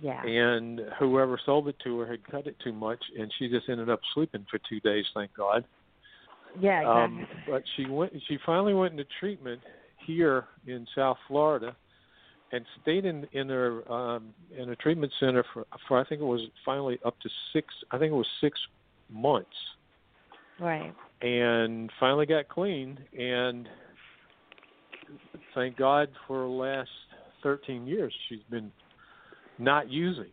Yeah. And whoever sold it to her had cut it too much, and she just ended up sleeping for 2 days, thank God. Yeah, exactly. But she finally went into treatment here in South Florida and stayed in a treatment center for I think it was finally up to 6 months. Right. And finally got clean, and thank God for the last 13 years she's been not using.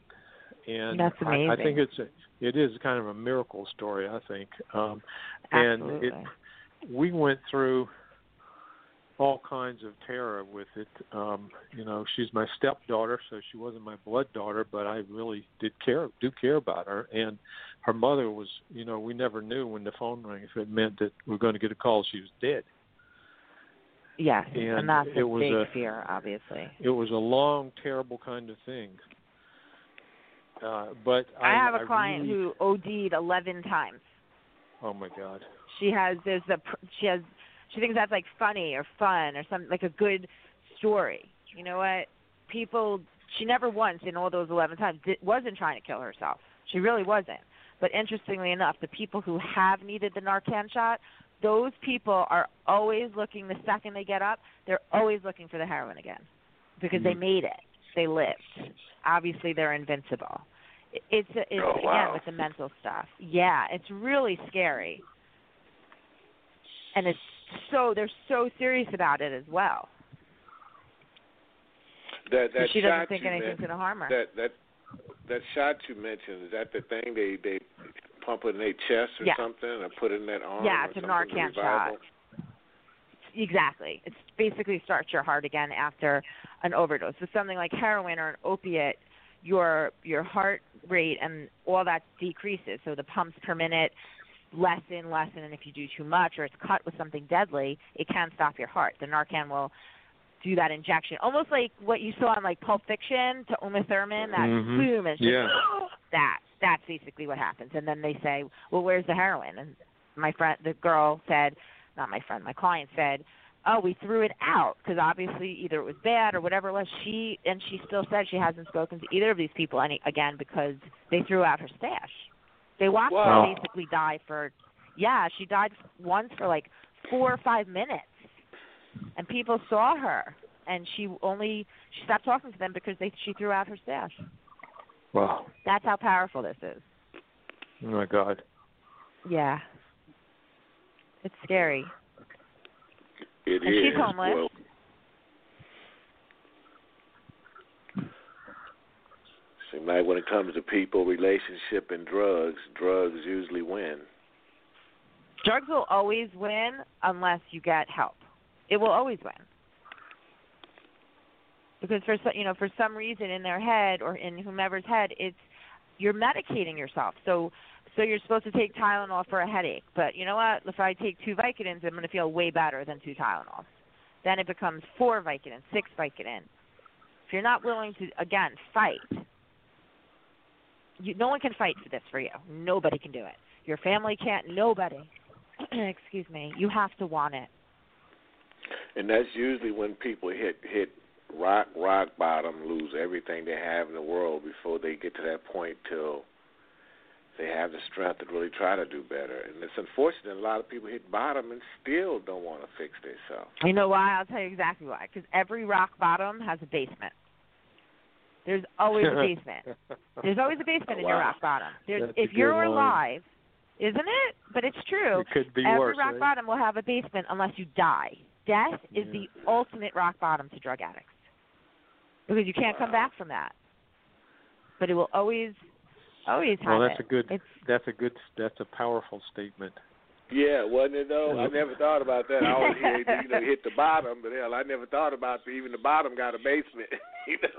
And that's amazing. I think it is kind of a miracle story, I think. Absolutely. And we went through all kinds of terror with it. You know, she's my stepdaughter, so she wasn't my blood daughter, but I really do care about her. And her mother was, you know, we never knew when the phone rang if it meant that we were going to get a call she was dead. Yes, and that's a big fear, obviously. It was a long, terrible kind of thing. But I have a client who OD'd 11 times. Oh my God. She thinks that's like funny or fun or something, like a good story. You know what? She never once in all those 11 times wasn't trying to kill herself. She really wasn't. But interestingly enough, the people who have needed the Narcan shot, those people are always looking, the second they get up, they're always looking for the heroin again, because they made it. They lived. Obviously, they're invincible. Again, with the mental stuff. Yeah, it's really scary. And it's so they're so serious about it as well. That she doesn't think anything's going to harm her. That shot you mentioned, is that the thing they pump in their chest or something, or put in that arm? Yeah, it's a Narcan shot. Exactly. It basically starts your heart again after an overdose. With something like heroin or an opiate, your heart rate and all that decreases. So the pumps per minute lessen, and if you do too much or it's cut with something deadly, it can stop your heart. The Narcan will do that injection, almost like what you saw in like Pulp Fiction to Uma Thurman, that boom, and that's basically what happens. And then they say, well, where's the heroin? And my client said, oh, we threw it out because obviously either it was bad or whatever it was. She still said she hasn't spoken to either of these people again because they threw out her stash. They watched her basically die she died once for like 4 or 5 minutes. And people saw her, and she stopped talking to them because she threw out her stash. Wow. That's how powerful this is. Oh, my God. Yeah. It's scary. It is. She's homeless. Well, seems like when it comes to people, relationship, and drugs usually win. Drugs will always win unless you get help. It will always win. Because for some reason in their head or in whomever's head, it's you're medicating yourself. So you're supposed to take Tylenol for a headache. But you know what? If I take 2 Vicodins, I'm going to feel way better than 2 Tylenols. Then it becomes 4 Vicodins, 6 Vicodins. If you're not willing to, again, fight, no one can fight for this for you. Nobody can do it. Your family can't. Nobody. Excuse me. You have to want it. And that's usually when people hit rock bottom, lose everything they have in the world before they get to that point till they have the strength to really try to do better. And it's unfortunate a lot of people hit bottom and still don't want to fix themselves. You know why? I'll tell you exactly why. Because every rock bottom has a basement. There's always a basement. There's always a basement in your rock bottom. If you're alive, isn't it? But it's true. It could be worse. Every rock bottom will have a basement unless you die. Death is the ultimate rock bottom to drug addicts because you can't come back from that. But it will always happen. Well, that's a powerful statement. Yeah, wasn't it though? I never thought about that. I always hear hit the bottom, but hell, I never thought about even the bottom got a basement.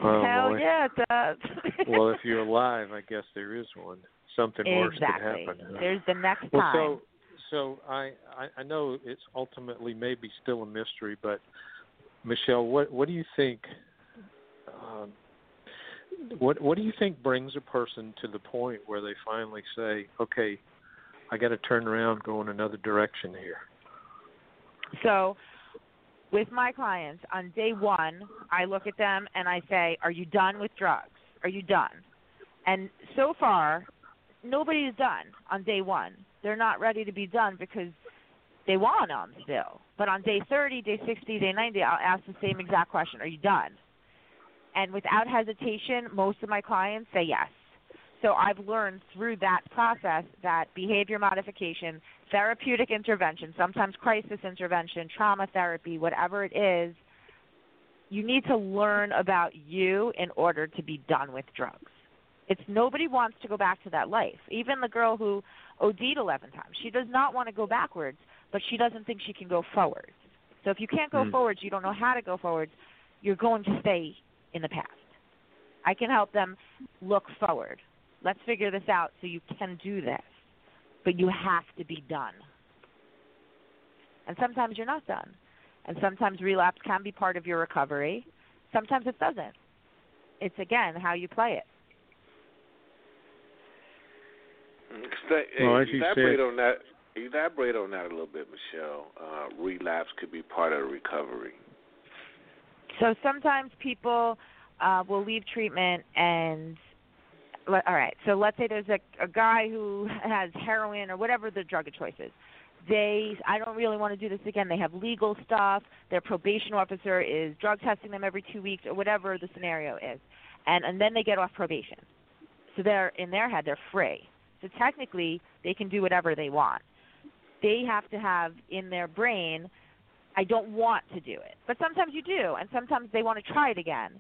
Hell yeah, it does. Well, if you're alive, I guess there is one. Something worse could happen. There's the next time. So I know it's ultimately maybe still a mystery, but Michele, what do you think? What do you think brings a person to the point where they finally say, "Okay, I got to turn around, go in another direction here"? So, with my clients, on day one, I look at them and I say, "Are you done with drugs? Are you done?" And so far, nobody is done on day one. They're not ready to be done because they want them still. But on day 30, day 60, day 90, I'll ask the same exact question. Are you done? And without hesitation, most of my clients say yes. So I've learned through that process that behavior modification, therapeutic intervention, sometimes crisis intervention, trauma therapy, whatever it is, you need to learn about you in order to be done with drugs. It's nobody wants to go back to that life. Even the girl who OD'd 11 times, she does not want to go backwards, but she doesn't think she can go forwards. So if you can't go forwards, you don't know how to go forwards, you're going to stay in the past. I can help them look forward. Let's figure this out so you can do this, but you have to be done. And sometimes you're not done. And sometimes relapse can be part of your recovery. Sometimes it doesn't. It's, again, how you play it. Elaborate on that a little bit, Michele. Relapse could be part of the recovery. So sometimes people will leave treatment and, all right, so let's say there's a guy who has heroin or whatever the drug of choice is. I don't really want to do this again. They have legal stuff. Their probation officer is drug testing them every 2 weeks or whatever the scenario is. And then they get off probation. So in their head, they're free. So technically, they can do whatever they want. They have to have in their brain, I don't want to do it. But sometimes you do, and sometimes they want to try it again.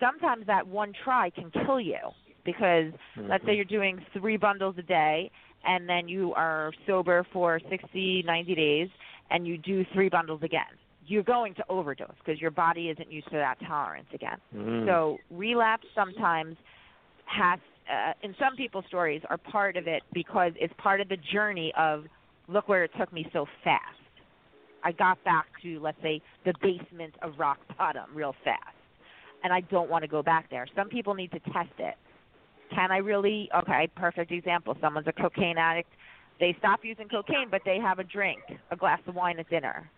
Sometimes that one try can kill you because let's say you're doing 3 bundles a day, and then you are sober for 60, 90 days, and you do 3 bundles again. You're going to overdose because your body isn't used to that tolerance again. So relapse sometimes has in some people's stories are part of it because it's part of the journey of look where it took me so fast. I got back to, let's say, the basement of rock bottom real fast, and I don't want to go back there. Some people need to test it. Can I really? Okay, perfect example. Someone's a cocaine addict. They stop using cocaine, but they have a drink, a glass of wine at dinner.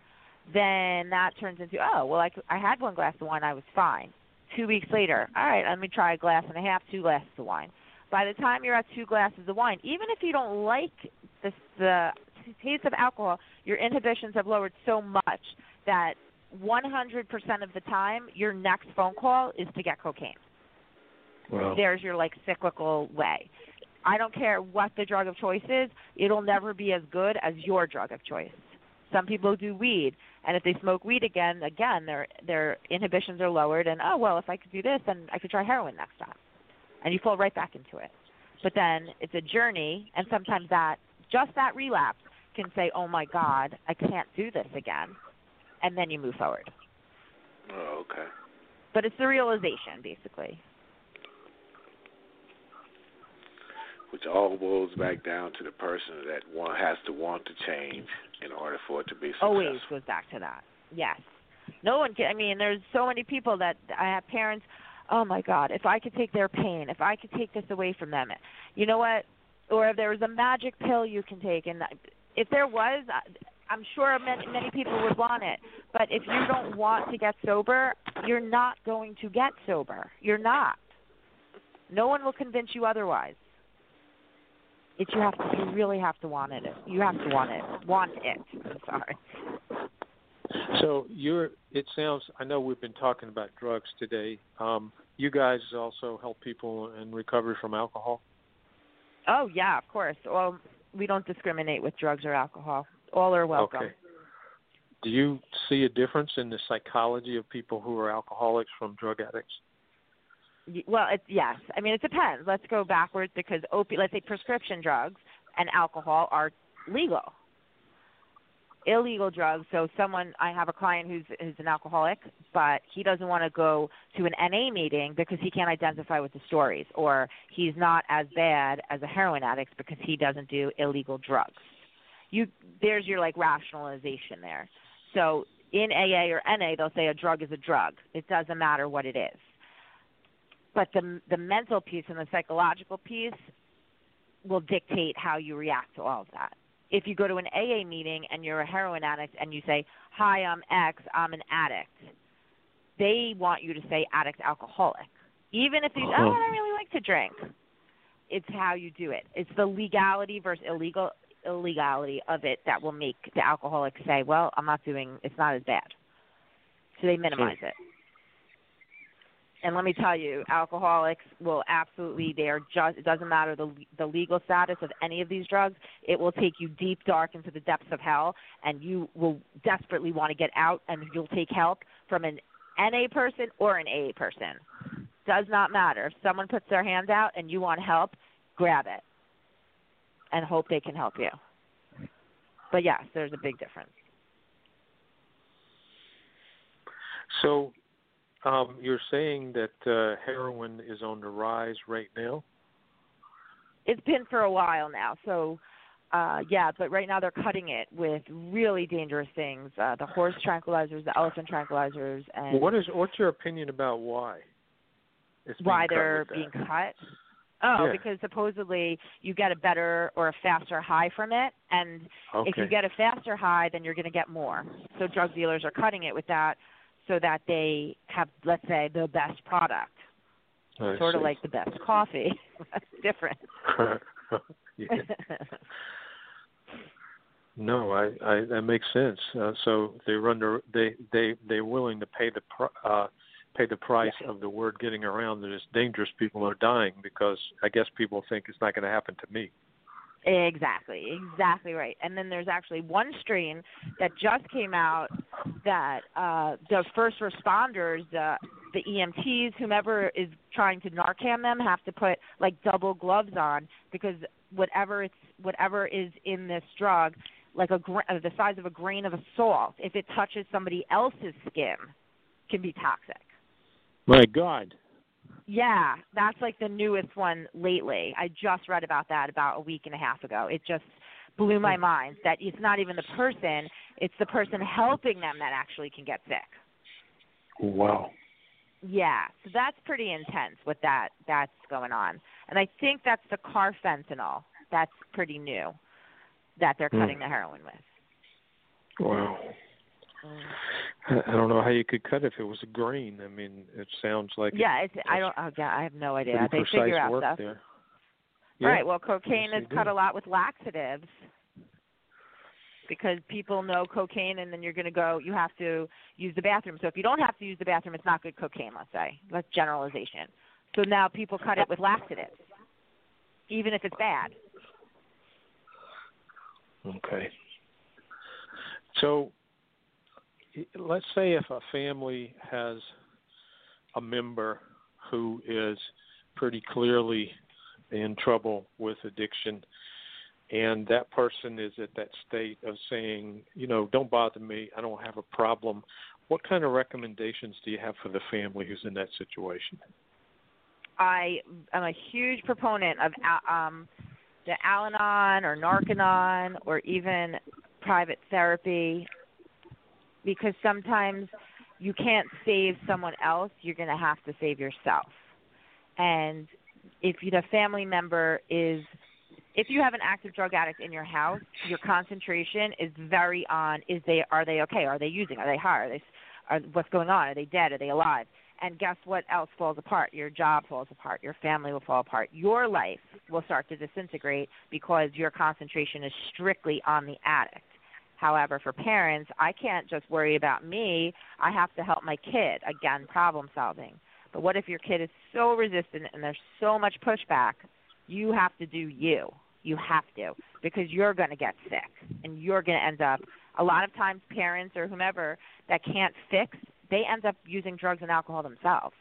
then that turns into, oh, well, I had one glass of wine, I was fine. 2 weeks later, all right, let me try a glass and a half, 2 glasses of wine. By the time you're at 2 glasses of wine, even if you don't like the taste of alcohol, your inhibitions have lowered so much that 100% of the time, your next phone call is to get cocaine. Wow. There's your, cyclical way. I don't care what the drug of choice is. It'll never be as good as your drug of choice. Some people do weed, and if they smoke weed again, their inhibitions are lowered, and, oh, well, if I could do this, then I could try heroin next time. And you fall right back into it. But then it's a journey, and sometimes that relapse can say, oh, my God, I can't do this again, and then you move forward. Oh, okay. But it's the realization, basically. Which all boils back down to the person that one has to want to change in order for it to be successful. Always goes back to that. Yes. No one can. I mean, there's so many people that I have parents, oh, my God, if I could take their pain, if I could take this away from them, you know what? Or if there was a magic pill you can take. And if there was, I'm sure many people would want it. But if you don't want to get sober, you're not going to get sober. You're not. No one will convince you otherwise. You really have to want it. You have to want it. Want it. I'm sorry. So it sounds, I know we've been talking about drugs today. You guys also help people in recovery from alcohol? Oh, yeah, of course. Well, we don't discriminate with drugs or alcohol. All are welcome. Okay. Do you see a difference in the psychology of people who are alcoholics from drug addicts? Well, yes. I mean, it depends. Let's go backwards because, let's say, prescription drugs and alcohol are legal. Illegal drugs, so I have a client who's an alcoholic, but he doesn't want to go to an NA meeting because he can't identify with the stories, or he's not as bad as a heroin addict because he doesn't do illegal drugs. There's your, rationalization there. So in AA or NA, they'll say a drug is a drug. It doesn't matter what it is. But the mental piece and the psychological piece will dictate how you react to all of that. If you go to an AA meeting and you're a heroin addict and you say, hi, I'm X, I'm an addict, they want you to say addict alcoholic. Even if you say, I don't really like to drink, it's how you do it. It's the legality versus illegality of it that will make the alcoholic say, well, I'm not doing – it's not as bad. So they minimize it. And let me tell you, alcoholics will absolutely, it doesn't matter the legal status of any of these drugs, it will take you deep, dark into the depths of hell, and you will desperately want to get out, and you'll take help from an NA person or an AA person. Does not matter. If someone puts their hand out and you want help, grab it and hope they can help you. But, yes, there's a big difference. So... you're saying that heroin is on the rise right now? It's been for a while now. So, but right now they're cutting it with really dangerous things, the horse tranquilizers, the elephant tranquilizers. And what's your opinion about why? Why they're being cut? Oh, yeah. Because supposedly you get a better or a faster high from it, and if you get a faster high, then you're going to get more. So drug dealers are cutting it with that. So that they have, let's say, the best product, sort of like the best coffee. That's different. No, I that makes sense. So they run they're willing to pay the price of the word getting around that it's dangerous. People are dying because I guess people think it's not going to happen to me. Exactly right. And then there's actually one strain that just came out that the first responders, the EMTs, whomever is trying to Narcan them, have to put double gloves on because whatever is in this drug, the size of a grain of salt, if it touches somebody else's skin, can be toxic. My God. Yeah, that's the newest one lately. I just read about that about a week and a half ago. It just blew my mind that it's not even the person, it's the person helping them that actually can get sick. Wow. Yeah, so that's pretty intense what that's going on. And I think that's the carfentanil. That's pretty new that they're cutting the heroin with. Wow. I don't know how you could cut if it was a grain. I mean, it sounds like I have no idea. They figure out stuff. There. Yeah. Right. Well, cocaine is cut a lot with laxatives because people know cocaine, and then you're going to go. You have to use the bathroom. So if you don't have to use the bathroom, it's not good cocaine. Let's say that's generalization. So now people cut it with laxatives, even if it's bad. Okay. So let's say if a family has a member who is pretty clearly in trouble with addiction, and that person is at that state of saying, you know, don't bother me, I don't have a problem, what kind of recommendations do you have for the family who's in that situation? I am a huge proponent of the Al-Anon or Nar-Anon or even private therapy, because sometimes you can't save someone else. You're going to have to save yourself. And if the family member is – if you have an active drug addict in your house, your concentration is very on are they okay? Are they using? Are they high? What's going on? Are they dead? Are they alive? And guess what else falls apart? Your job falls apart. Your family will fall apart. Your life will start to disintegrate because your concentration is strictly on the addict. However, for parents, I can't just worry about me. I have to help my kid. Again, problem solving. But what if your kid is so resistant and there's so much pushback? You have to do you. You have to, because you're going to get sick and you're going to end up – a lot of times parents or whomever that can't fix – they end up using drugs and alcohol themselves.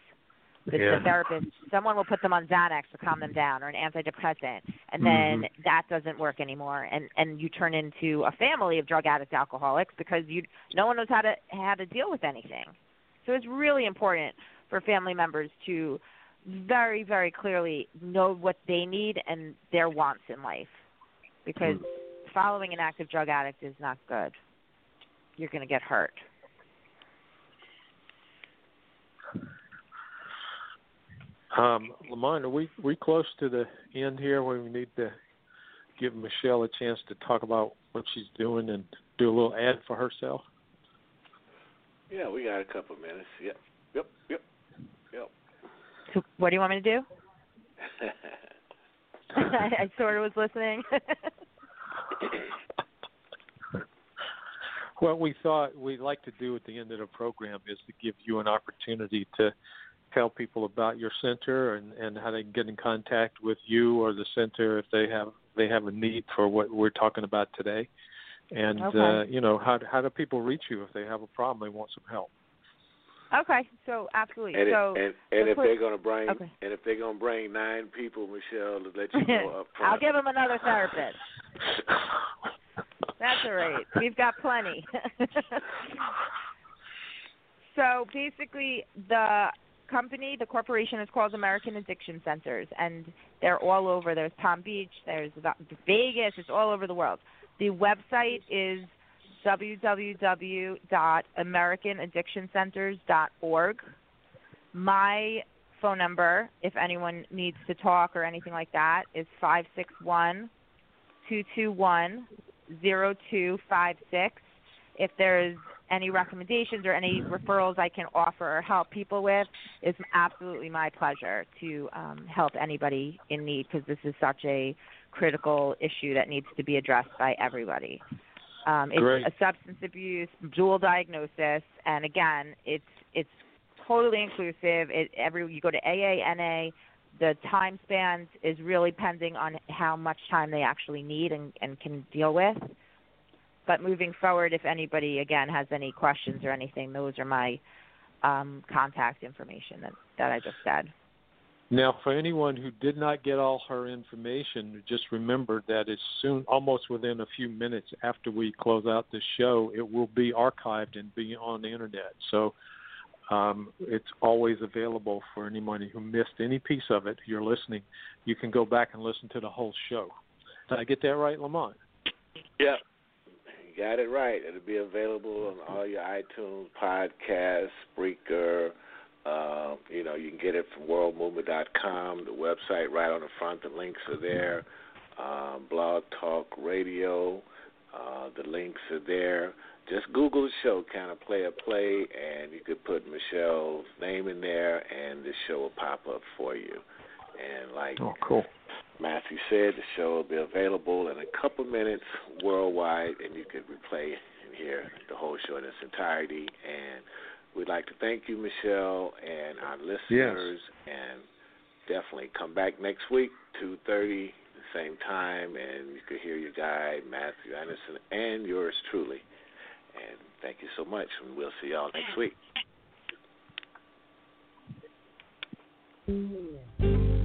The therapist, someone will put them on Xanax to calm them down or an antidepressant, and then that doesn't work anymore. And you turn into a family of drug addicts, alcoholics, because no one knows how to deal with anything. So it's really important for family members to very, very clearly know what they need and their wants in life, because following an active drug addict is not good. You're going to get hurt. Lamont, are we close to the end here where we need to give Michele a chance to talk about what she's doing and do a little ad for herself? Yeah, we got a couple of minutes. Yep. So what do you want me to do? I sort of was listening. What we thought we'd like to do at the end of the program is to give you an opportunity to tell people about your center and how they can get in contact with you or the center if they have a need for what we're talking about today. And, how do people reach you if they have a problem, they want some help? Okay, so absolutely. And if they're going to bring 9 people, Michele, to let you know up front. I'll give them another therapist. That's all right. We've got plenty. So basically the company, the corporation is called American Addiction Centers, and they're all over. There's Palm Beach. There's Vegas. It's all over the world. The website is www.americanaddictioncenters.org. My phone number, if anyone needs to talk or anything like that, is 561-221-0256. If there's any recommendations or any referrals I can offer or help people with, it's absolutely my pleasure to help anybody in need, because this is such a critical issue that needs to be addressed by everybody. It's a substance abuse, dual diagnosis, and again, it's totally inclusive. You go to AA, NA. The time spans is really pending on how much time they actually need and can deal with. But moving forward, if anybody, again, has any questions or anything, those are my contact information that I just said. Now, for anyone who did not get all her information, just remember that it's almost within a few minutes after we close out the show, it will be archived and be on the Internet. So it's always available for anybody who missed any piece of it. If you're listening, you can go back and listen to the whole show. Did I get that right, Lamont? Yeah. Got it right. It'll be available on all your iTunes, podcasts, Spreaker. You can get it from worldmovement.com, the website right on the front. The links are there. Blog Talk Radio, the links are there. just Google the show, kind of play a play, and you could put Michelle's name in there, and the show will pop up for you. And like Matthew said, the show will be available in a couple minutes worldwide, and you could replay and hear the whole show in its entirety. And we'd like to thank you, Michele, and our listeners. Yes. And definitely come back next week, 2:30, same time, and you can hear your guy, Matthew Anderson, and yours truly. And thank you so much, and we'll see y'all next week.